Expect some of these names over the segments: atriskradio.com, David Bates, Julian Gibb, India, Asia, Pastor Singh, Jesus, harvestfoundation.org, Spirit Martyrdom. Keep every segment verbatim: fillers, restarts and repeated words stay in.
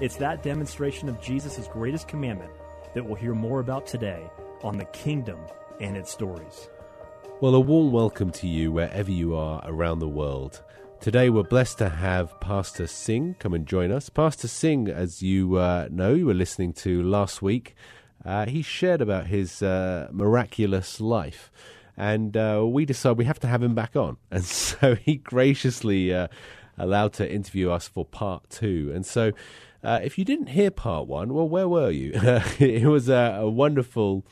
It's that demonstration of Jesus' greatest commandment that we'll hear more about today on the kingdom and its stories. Well, a warm welcome to you wherever you are around the world. Today we're blessed to have Pastor Singh come and join us. Pastor Singh, as you uh, know, you were listening to last week, uh, he shared about his uh, miraculous life. And uh, we decided we have to have him back on. And so he graciously uh, allowed to interview us for part two. And so... Uh, if you didn't hear part one, well, where were you? It was a, a wonderful,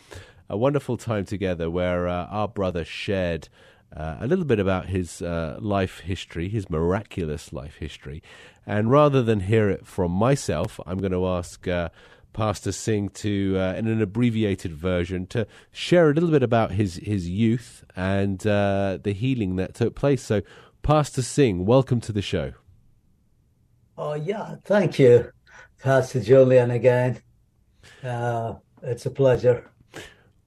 a wonderful time together where uh, our brother shared uh, a little bit about his uh, life history, his miraculous life history. And rather than hear it from myself, I'm going to ask uh, Pastor Singh to, uh, in an abbreviated version, to share a little bit about his his youth and uh, the healing that took place. So, Pastor Singh, welcome to the show. Oh yeah, thank you. Pastor Julian again. Uh, it's a pleasure.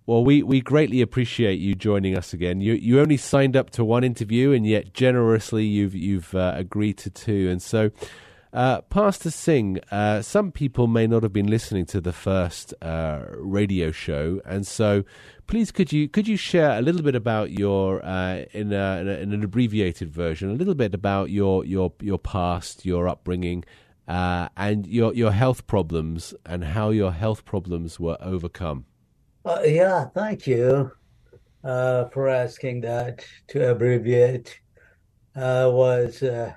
Well, we, we greatly appreciate you joining us again. You you only signed up to one interview, and yet generously you've you've uh, agreed to two. And so, uh, Pastor Singh, uh, some people may not have been listening to the first uh, radio show, and so please could you could you share a little bit about your uh, in, a, in, a, in an abbreviated version, a little bit about your your your past, your upbringing. Uh, and your your health problems and how your health problems were overcome. Uh, yeah, thank you uh, for asking that. To abbreviate, uh, was uh,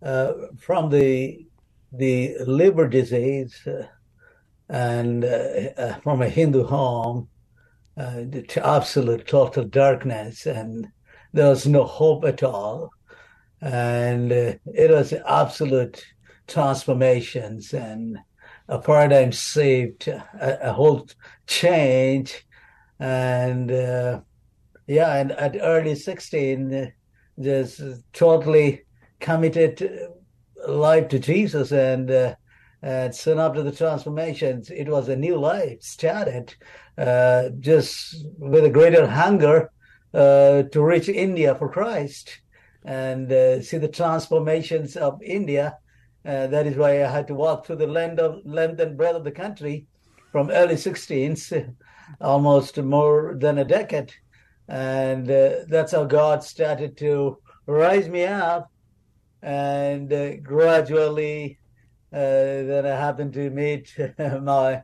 uh, from the the liver disease uh, and uh, uh, from a Hindu home uh, to absolute total darkness, and there was no hope at all, and uh, it was absolute transformations and a paradigm shift, a, a whole change. And uh, yeah, and at early sixteen, just totally committed life to Jesus. And, uh, and soon after the transformations, it was a new life started, uh, just with a greater hunger uh, to reach India for Christ and uh, see the transformations of India. Uh, that is why I had to walk through the land of length and breadth of the country from early sixteens, almost more than a decade. And uh, that's how God started to rise me up. And uh, gradually, uh, then I happened to meet my,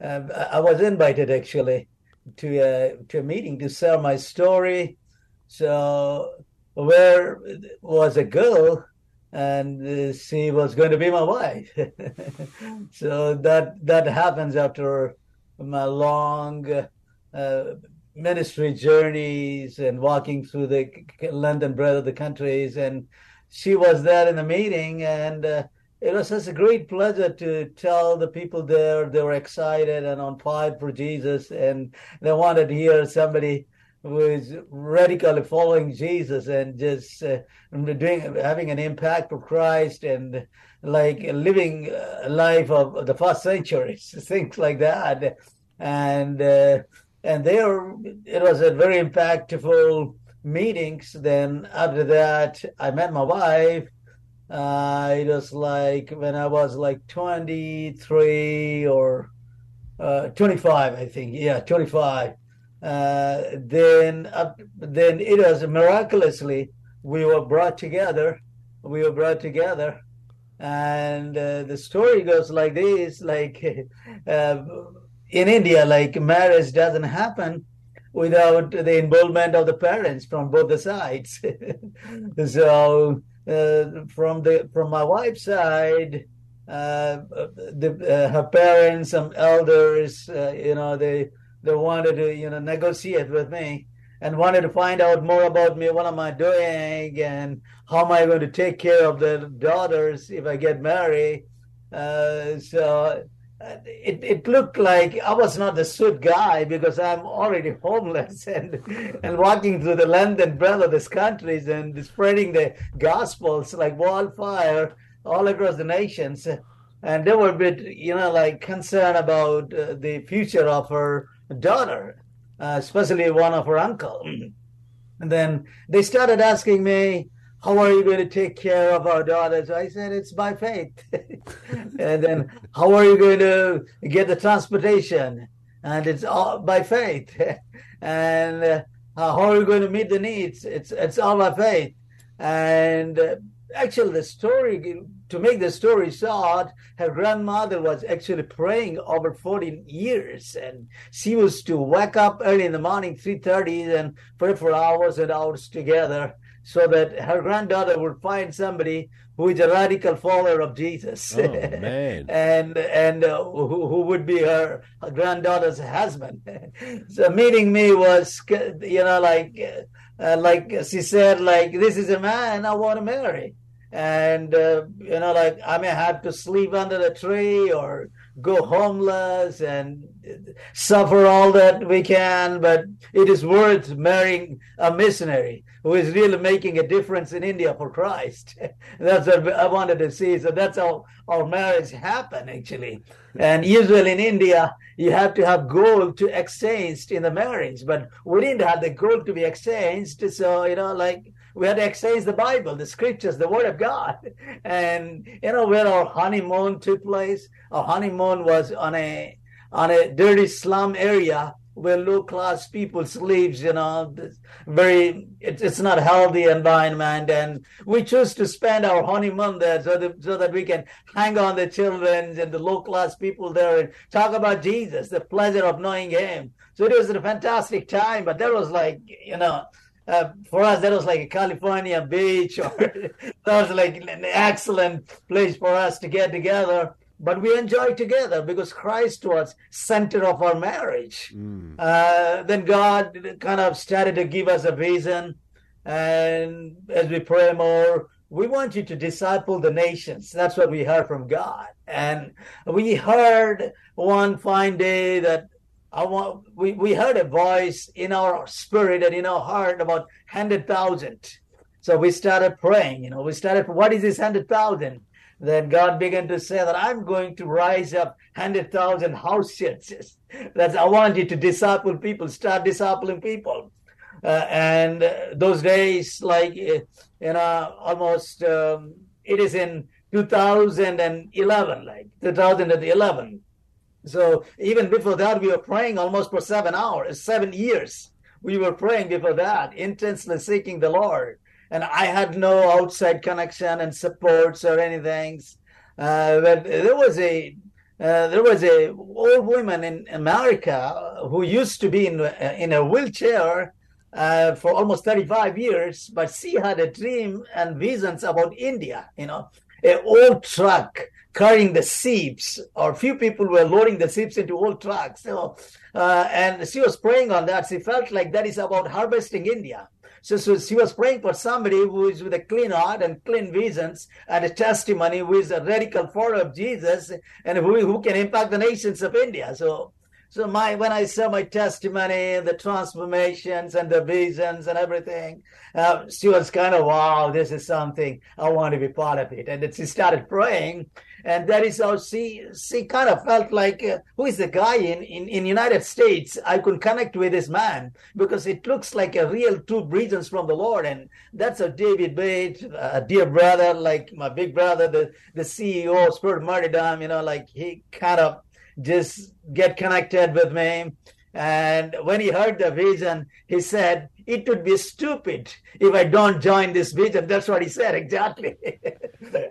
uh, I was invited actually to a, to a meeting to share my story. So where was a girl, and she was going to be my wife. So that that happens after my long uh, ministry journeys and walking through the length and breadth of the countries. And she was there in the meeting, and uh, it was such a great pleasure to tell the people there. They were excited and on fire for Jesus, and they wanted to hear somebody who is radically following Jesus and just uh, doing, having an impact for Christ and like living a life of the first centuries, things like that. And uh, and there, it was a very impactful meetings. Then after that, I met my wife. Uh, it was like when I was like twenty-three or uh, twenty-five, I think. Yeah, twenty-five. Uh, then, uh, then it was miraculously we were brought together. We were brought together, And uh, the story goes like this, like uh, in India, like marriage doesn't happen without the involvement of the parents from both the sides. So uh, from the from my wife's side, uh, the, uh, her parents, some elders, uh, you know, they they wanted to, you know, negotiate with me and wanted to find out more about me, what am I doing, and how am I going to take care of the daughters if I get married. Uh, so it it looked like I was not the suit guy, because I'm already homeless and and walking through the length and breadth of these countries and spreading the gospels like wildfire all across the nations. And they were a bit, you know, like concerned about uh, the future of her daughter, uh, especially one of her uncle. And then they started asking me, how are you going to take care of our daughters? I said, it's by faith. And then, how are you going to get the transportation? And it's all by faith. And uh, how are you going to meet the needs? It's it's all by faith. And uh, actually, the story, to make the story short, her grandmother was actually praying over forty years. And she used to wake up early in the morning, three thirty, and pray for hours and hours together, so that her granddaughter would find somebody who is a radical follower of Jesus. Oh, man. and and uh, who, who would be her, her granddaughter's husband. So meeting me was, you know, like uh, like she said, like, this is a man I want to marry. And, uh, you know, like, I may have to sleep under the tree or go homeless and suffer all that we can, but it is worth marrying a missionary who is really making a difference in India for Christ. That's what I wanted to see. So that's how our marriage happened, actually. And usually in India, you have to have gold to exchange in the marriage, but we didn't have the gold to be exchanged. So, you know, like, we had to exchange the Bible, the scriptures, the word of God. And, you know, where our honeymoon took place, our honeymoon was on a on a dirty slum area where low-class people sleeps, you know, very, it, it's not a healthy environment. And we chose to spend our honeymoon there so that, so that we can hang on the children and the low-class people there and talk about Jesus, the pleasure of knowing him. So it was a fantastic time, but that was like, you know, Uh, for us, that was like a California beach, or that was like an excellent place for us to get together. But we enjoyed together because Christ was center of our marriage. Mm. Uh, then God kind of started to give us a vision. And as we pray more, we want you to disciple the nations. That's what we heard from God. And we heard one fine day that I want, we, we heard a voice in our spirit and in our heart about one hundred thousand. So we started praying, you know, we started, what is this one hundred thousand? Then God began to say that I'm going to rise up one hundred thousand house churches. That's, I want you to disciple people, start discipling people. Uh, and uh, those days, like, you know, almost, um, it is in two thousand eleven, like two thousand eleven. So even before that, we were praying almost for seven hours, seven years. We were praying before that, intensely seeking the Lord. And I had no outside connection and supports or anything. Uh, but there was a uh, there was a old woman in America who used to be in in a wheelchair uh, for almost thirty-five years, but she had a dream and visions about India. You know, an old truck carrying the sheeps, or few people were loading the sheeps into old trucks. So, uh, and she was praying on that. She felt like that is about harvesting India. So, so she was praying for somebody who is with a clean heart and clean visions and a testimony, who is a radical follower of Jesus and who, who can impact the nations of India. So, so my when I saw my testimony, the transformations and the visions and everything, uh, she was kind of, wow, this is something, I want to be part of it. And then she started praying. And that is how she, she kind of felt like, uh, who is the guy in, in, in United States? I could connect with this man because it looks like a real true presence from the Lord. And that's how David Bates, a dear brother, like my big brother, the, the C E O of Spirit Martyrdom, you know, like he kind of just get connected with me. And when he heard the vision, he said, It would be stupid if I don't join this vision. That's what he said, exactly.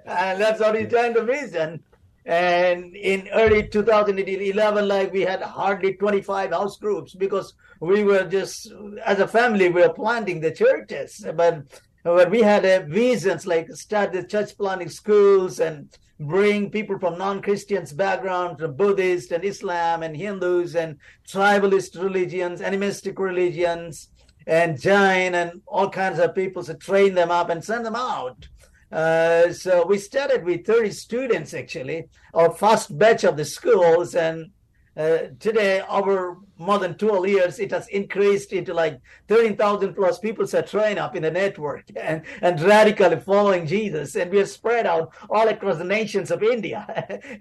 And that's how he joined the vision. And in early two thousand eleven, like, we had hardly twenty-five house groups because we were just, as a family, we were planting the churches. But, but we had uh, visions, like start the church planting schools and bring people from non-Christians background, from Buddhist and Islam and Hindus and tribalist religions, animistic religions, and Jain and all kinds of people, to train them up and send them out. Uh, so we started with thirty students, actually, our first batch of the schools. And uh, today, over more than twelve years, it has increased into like thirteen thousand plus people that train up in the network and, and radically following Jesus. And we are spread out all across the nations of India.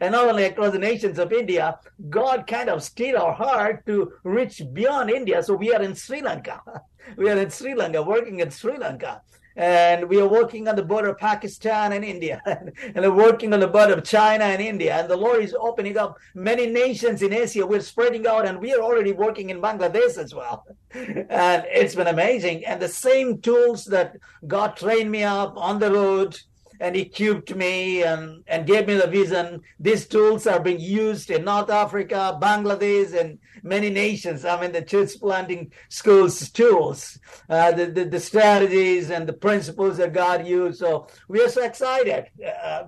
And not only across the nations of India, God kind of steered our heart to reach beyond India. So we are in Sri Lanka. We are in Sri Lanka, working in Sri Lanka. And we are working on the border of Pakistan and India, and we're working on the border of China and India. And the Lord is opening up many nations in Asia. We're spreading out, and we are already working in Bangladesh as well. And it's been amazing. And the same tools that God trained me up on the road, and equipped me and, and gave me the vision, these tools are being used in North Africa, Bangladesh, and many nations. I mean, the church planting schools tools, uh, the, the, the strategies and the principles that God used. So we are so excited uh,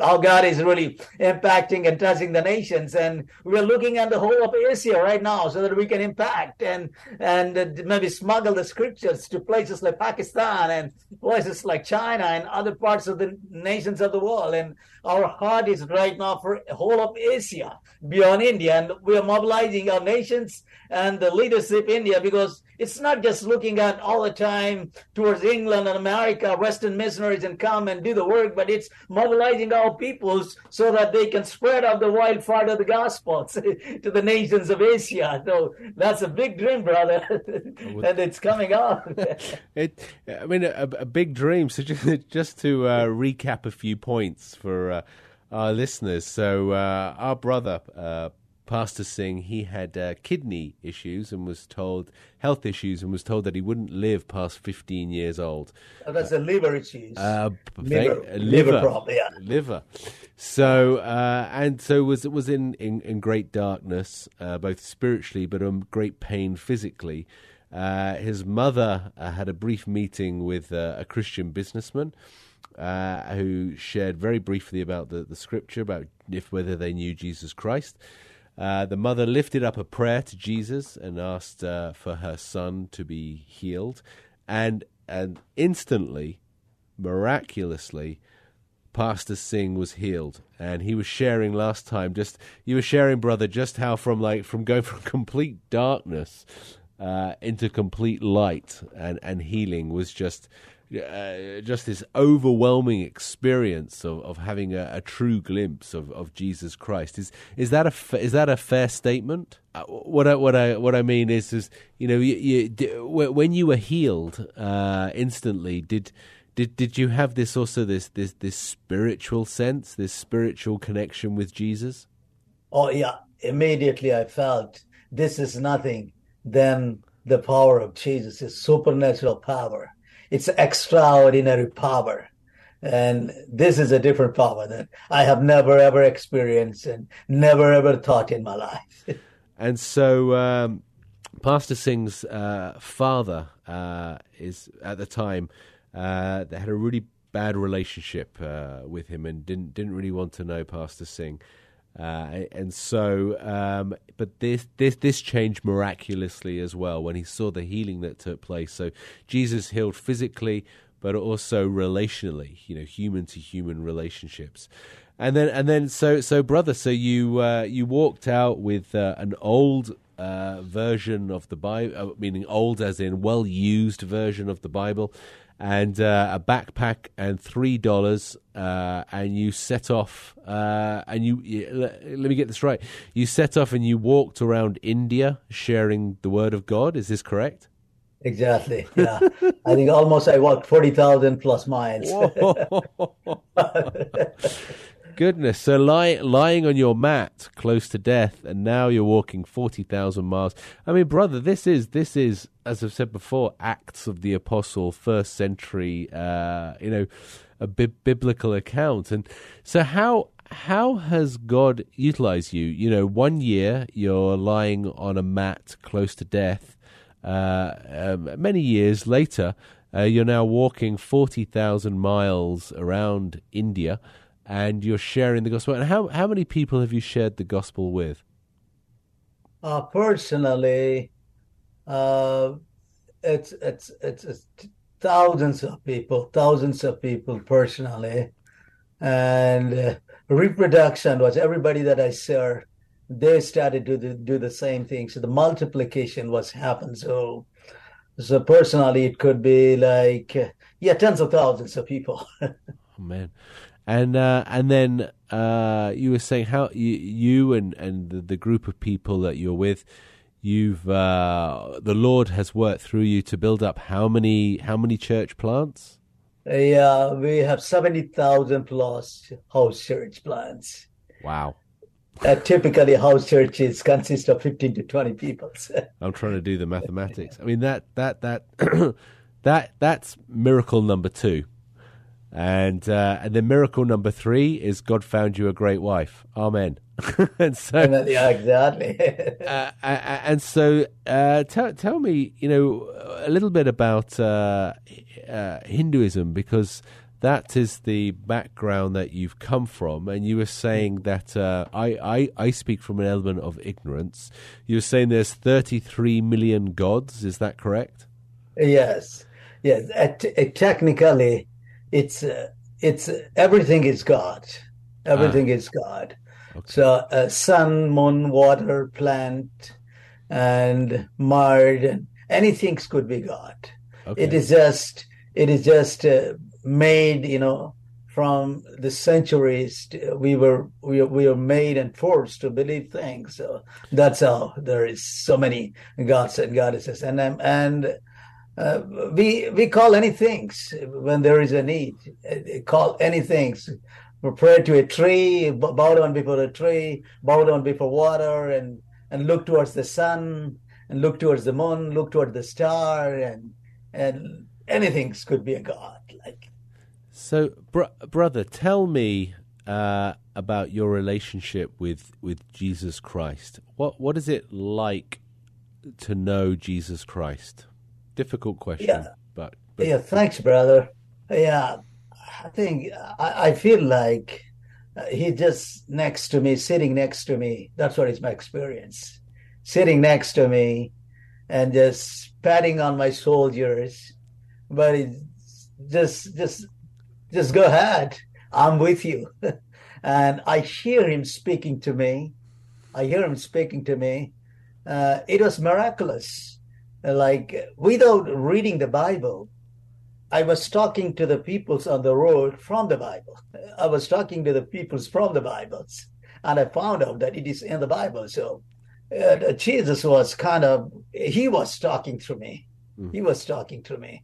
how God is really impacting and touching the nations. And we're looking at the whole of Asia right now so that we can impact and, and maybe smuggle the scriptures to places like Pakistan and places like China and other parts of of the nations of the world. And our heart is right now for the whole of Asia beyond India, and we are mobilizing our nations and the leadership in India, because it's not just looking at all the time towards England and America, Western missionaries, and come and do the work, but it's mobilizing our peoples so that they can spread out the wildfire of the gospel to the nations of Asia. So that's a big dream, brother, and it's coming up. it, I mean, a, a big dream. So just, just to uh, recap a few points for uh, our listeners. So uh, our brother, uh, Pastor Singh, he had uh, kidney issues and was told, health issues, and was told that he wouldn't live past fifteen years old. Oh, that's uh, a liver issues. Uh, liver, they, uh, liver, liver problem, yeah. Liver. So, uh, and so was was in, in, in great darkness, uh, both spiritually, but in great pain physically. Uh, his mother uh, had a brief meeting with uh, a Christian businessman, uh, who shared very briefly about the, the scripture, about if whether they knew Jesus Christ. Uh, the mother lifted up a prayer to Jesus and asked uh, for her son to be healed. And and instantly, miraculously, Pastor Singh was healed. And he was sharing last time, just you were sharing, brother, just how from like from going from complete darkness uh, into complete light and, and healing was just uh, just this overwhelming experience of, of having a, a true glimpse of, of Jesus Christ. Is is that a is that a fair statement? Uh, what I what I what I mean is is you know you, you, when you were healed uh, instantly, did did did you have this also this this this spiritual sense, this spiritual connection with Jesus? Oh yeah, immediately I felt this is nothing than the power of Jesus, his supernatural power. It's extraordinary power. And this is a different power that I have never, ever experienced and never, ever thought in my life. And so um, Pastor Singh's uh, father uh, is, at the time, uh, they had a really bad relationship uh, with him and didn't didn't really want to know Pastor Singh. Uh, and so, um, but this, this this changed miraculously as well when he saw the healing that took place. So Jesus healed physically, but also relationally, you know, human to human relationships. And then, and then, so so brother, so you uh, you walked out with uh, an old uh, version of the Bible, meaning old as in well used version of the Bible, and uh, a backpack and three dollars, uh, and you set off, uh, and you, you, let me get this right, you set off and you walked around India sharing the word of God, is this correct? Exactly, yeah. I think almost I walked forty thousand plus miles. goodness. So lie, lying on your mat, close to death, and now you're walking forty thousand miles. I mean, brother, this is, this is, as I've said before, Acts of the Apostle, first century, uh, you know, a bi- biblical account. And so how... How has God utilized you? You know, one year you're lying on a mat close to death. Uh, um, many years later, uh, you're now walking forty thousand miles around India, and you're sharing the gospel. And how, how many people have you shared the gospel with? Uh, personally, uh, it's, it's, it's, it's thousands of people, thousands of people personally. And... Uh, reproduction was everybody that I served, they started to do, do the same thing. So the multiplication was happened. So, so personally, it could be like, yeah, tens of thousands of people. Oh, man. And, uh, and then uh, you were saying how you, you and, and the, the group of people that you're with, you've uh, the Lord has worked through you to build up how many how many church plants? Yeah, we have seventy thousand plus house church plants. Wow. Uh, typically, house churches consist of fifteen to twenty people. So. I'm trying to do the mathematics. I mean, that that that that that's miracle number two. And uh, and then miracle number three is God found you a great wife. Amen. And so, yeah, exactly. uh, and so, uh, tell tell me, you know, a little bit about uh, uh, Hinduism, because that is the background that you've come from. And you were saying that uh, I, I I speak from an element of ignorance. You were saying there's thirty-three million gods. Is that correct? Yes. Yes. Uh, t- uh, technically. It's uh, it's everything is God. Everything ah. is God. Okay. So uh, sun, moon, water, plant, and mud, and anything could be God. Okay. It is just it is just uh, made. You know, from the centuries, we were we we were made and forced to believe things. So that's how there is so many gods and goddesses, and um, and. Uh, we we call any things when there is a need. Uh, call any things. We pray to a tree, bow down before a tree, bow down before water, and, and look towards the sun, and look towards the moon, look towards the star, and and anything could be a god. Like so, br- brother, tell me uh, about your relationship with, with Jesus Christ. What what is it like to know Jesus Christ? Difficult question, yeah. But, but yeah, thanks, brother. Yeah, I think I, I feel like he's just next to me, sitting next to me. That's what is my experience, sitting next to me, and just patting on my shoulders. But it's just, just, just go ahead. I'm with you, and I hear him speaking to me. I hear him speaking to me. Uh, it was miraculous. Like, without reading the Bible, I was talking to the peoples on the road from the Bible. I was talking to the peoples from the Bibles, and I found out that it is in the Bible. So uh, Jesus was kind of, he was talking through me. Mm. He was talking through me.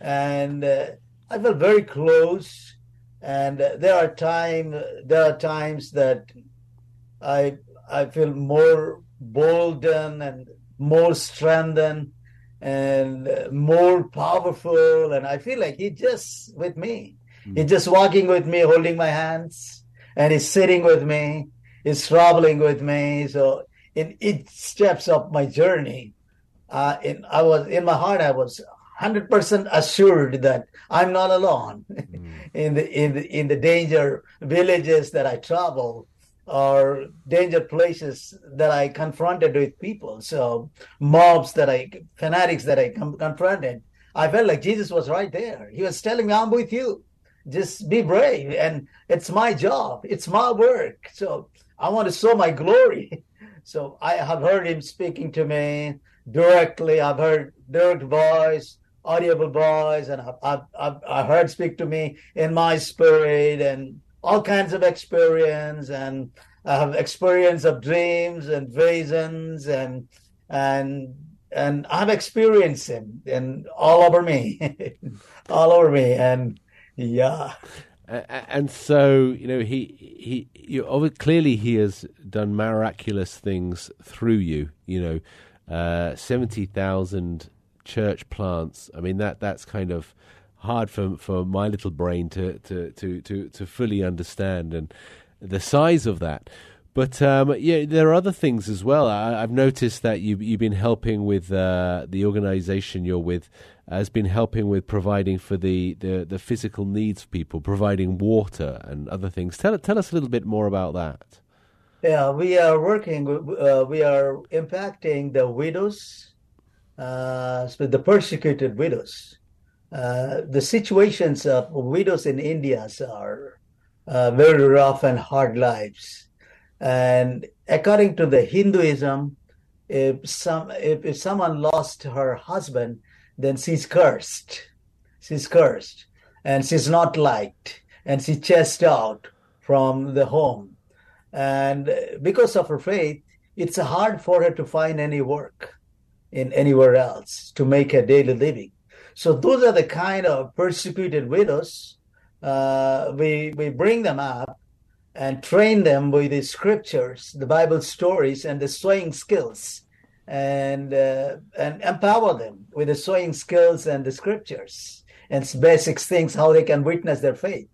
And uh, I felt very close. And uh, there are time, there are times that I I feel more bolden and more strengthened and more powerful, and I feel like he's just with me. Mm. He's just walking with me, holding my hands, and he's sitting with me, he's traveling with me. So in each steps of my journey, uh, in I was in my heart, I was one hundred percent assured that I'm not alone. Mm. in the in the in the danger villages that I travel, or danger places that I confronted with people. So mobs that I, fanatics that I com- confronted, I felt like Jesus was right there. He was telling me, I'm with you. Just be brave. And it's my job. It's my work. So I want to show my glory. So I have heard him speaking to me directly. I've heard direct voice, audible voice, and I've, I've, I've heard speak to me in my spirit, and all kinds of experience, and I have experience of dreams and visions, and and and I've experienced him, and all over me, all over me, and yeah. Uh, and so, you know, he, he, you, clearly he has done miraculous things through you, you know, uh, seventy thousand church plants. I mean, that that's kind of hard for for my little brain to, to, to, to, to fully understand and the size of that. But, um, yeah, there are other things as well. I, I've noticed that you've, you've been helping with uh, the organization you're with has been helping with providing for the, the, the physical needs of people, providing water and other things. Tell, tell us a little bit more about that. Yeah, we are working, uh, we are impacting the widows, uh, the persecuted widows. Uh, the situations of widows in India are uh, very rough and hard lives. And according to the Hinduism, if some if, if someone lost her husband, then she's cursed. She's cursed, and she's not liked, and she's chased out from the home. And because of her faith, it's hard for her to find any work in anywhere else to make a daily living. So those are the kind of persecuted widows. Uh, we we bring them up and train them with the scriptures, the Bible stories, and the sewing skills, and uh, and empower them with the sewing skills and the scriptures and basic things, how they can witness their faith.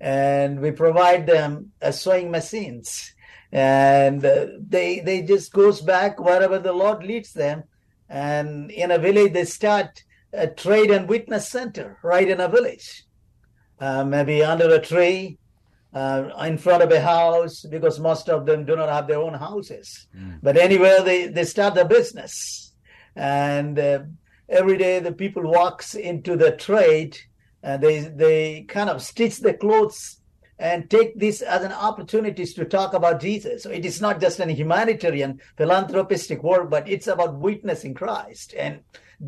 And we provide them uh, sewing machines, and uh, they they just goes back wherever the Lord leads them. And in a village, they start a trade and witness center right in a village, uh, maybe under a tree, Uh, in front of a house, because most of them do not have their own houses. Mm. But anyway, they, they start the business. And uh, every day the people walks into the trade, and they they kind of stitch the clothes and take this as an opportunities to talk about Jesus. So it is not just an humanitarian, philanthropistic work, but it's about witnessing Christ. And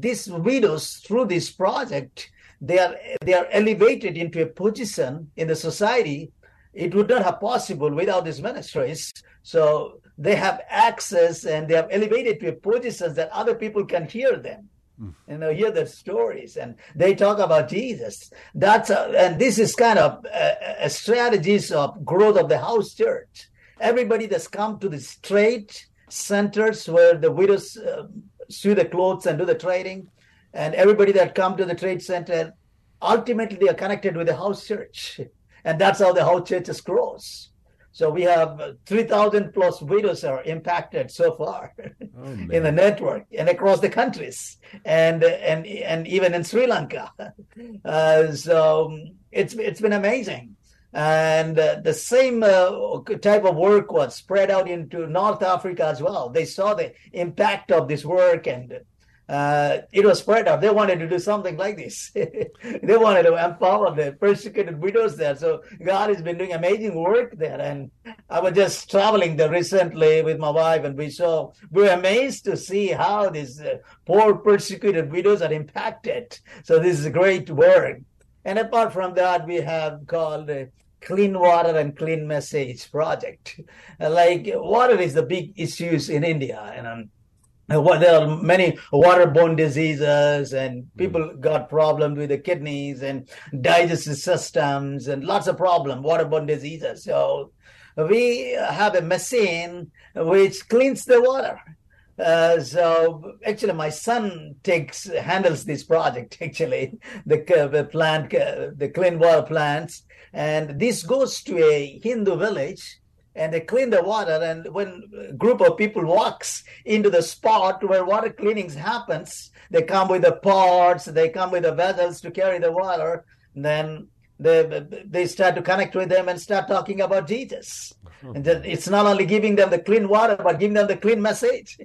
these widows, through this project, they are they are elevated into a position in the society. It would not have possible without these ministries. So they have access and they have elevated to positions that other people can hear them, mm. you know, hear their stories, and they talk about Jesus. That's a, and this is kind of a, a strategies of growth of the house church. Everybody that's come to the trade centers where the widows uh, sew the clothes and do the trading, and everybody that come to the trade center, ultimately they are connected with the house church. And that's how the whole church grows. So we have three thousand plus widows are impacted so far oh, in the network and across the countries and and and even in Sri Lanka. Uh, so it's it's been amazing. And uh, the same uh, type of work was spread out into North Africa as well. They saw the impact of this work, and Uh, it was spread out. They wanted to do something like this. They wanted to empower the persecuted widows there. So God has been doing amazing work there. And I was just traveling there recently with my wife, and we saw, we were amazed to see how these uh, poor persecuted widows are impacted. So this is a great work. And apart from that, we have called uh, Clean Water and Clean Message Project. Uh, like water is the big issues in India, and I'm there are many waterborne diseases, and people got problems with the kidneys and digestive systems and lots of problems, waterborne diseases. So we have a machine which cleans the water. Uh, so actually, my son takes handles this project, actually, the, uh, the plant, uh, the clean water plants. And this goes to a Hindu village, and they clean the water. And when a group of people walks into the spot where water cleanings happens, they come with the pots, they come with the vessels to carry the water. And then they they start to connect with them and start talking about Jesus. Mm-hmm. And then it's not only giving them the clean water, but giving them the clean message.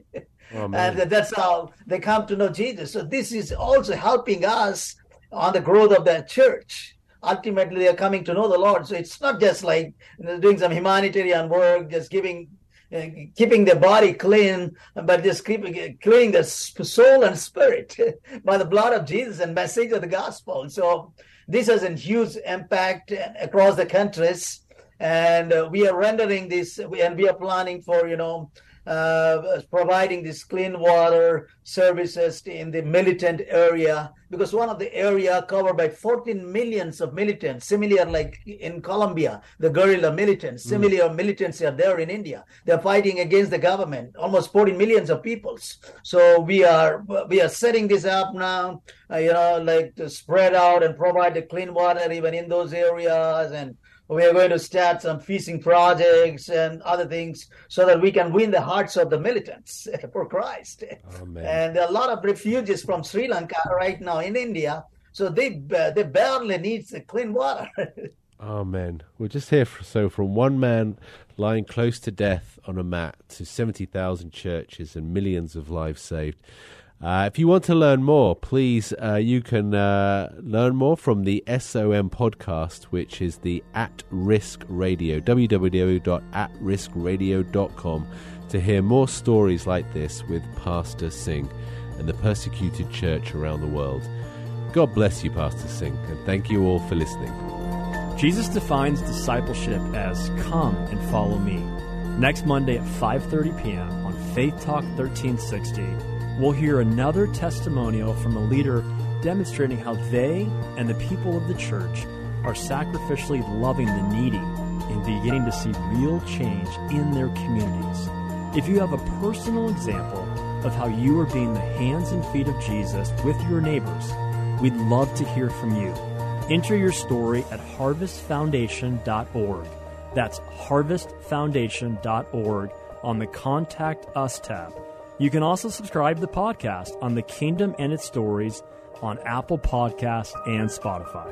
Oh, and that's how they come to know Jesus. So this is also helping us on the growth of the church. Ultimately, they are coming to know the Lord. So it's not just like doing some humanitarian work, just giving, uh, keeping their body clean, but just keeping uh, cleaning their soul and spirit by the blood of Jesus and message of the gospel. So this has a huge impact across the countries, and uh, we are rendering this, and we are planning for you know uh, providing this clean water services in the militant area, because one of the area covered by fourteen millions of militants, similar like in Colombia, the guerrilla militants, similar mm. militants are there in India. They're fighting against the government, almost fourteen millions of peoples. So we are we are setting this up now, uh, you know, like to spread out and provide the clean water even in those areas, and we are going to start some feasting projects and other things so that we can win the hearts of the militants for Christ. Amen. And there are a lot of refugees from Sri Lanka right now in India, so they they barely need the clean water. Amen. We're just here for, so from one man lying close to death on a mat to seventy thousand churches and millions of lives saved. Uh, if you want to learn more, please, uh, you can uh, learn more from the S O M podcast, which is the At Risk Radio, w w w dot at risk radio dot com, to hear more stories like this with Pastor Singh and the persecuted church around the world. God bless you, Pastor Singh, and thank you all for listening. Jesus defines discipleship as come and follow me. Next Monday at five thirty p.m. on Faith Talk thirteen sixty. We'll hear another testimonial from a leader demonstrating how they and the people of the church are sacrificially loving the needy and beginning to see real change in their communities. If you have a personal example of how you are being the hands and feet of Jesus with your neighbors, we'd love to hear from you. Enter your story at harvest foundation dot org. That's harvest foundation dot org on the Contact Us tab. You can also subscribe to the podcast on The Kingdom and Its Stories on Apple Podcasts and Spotify.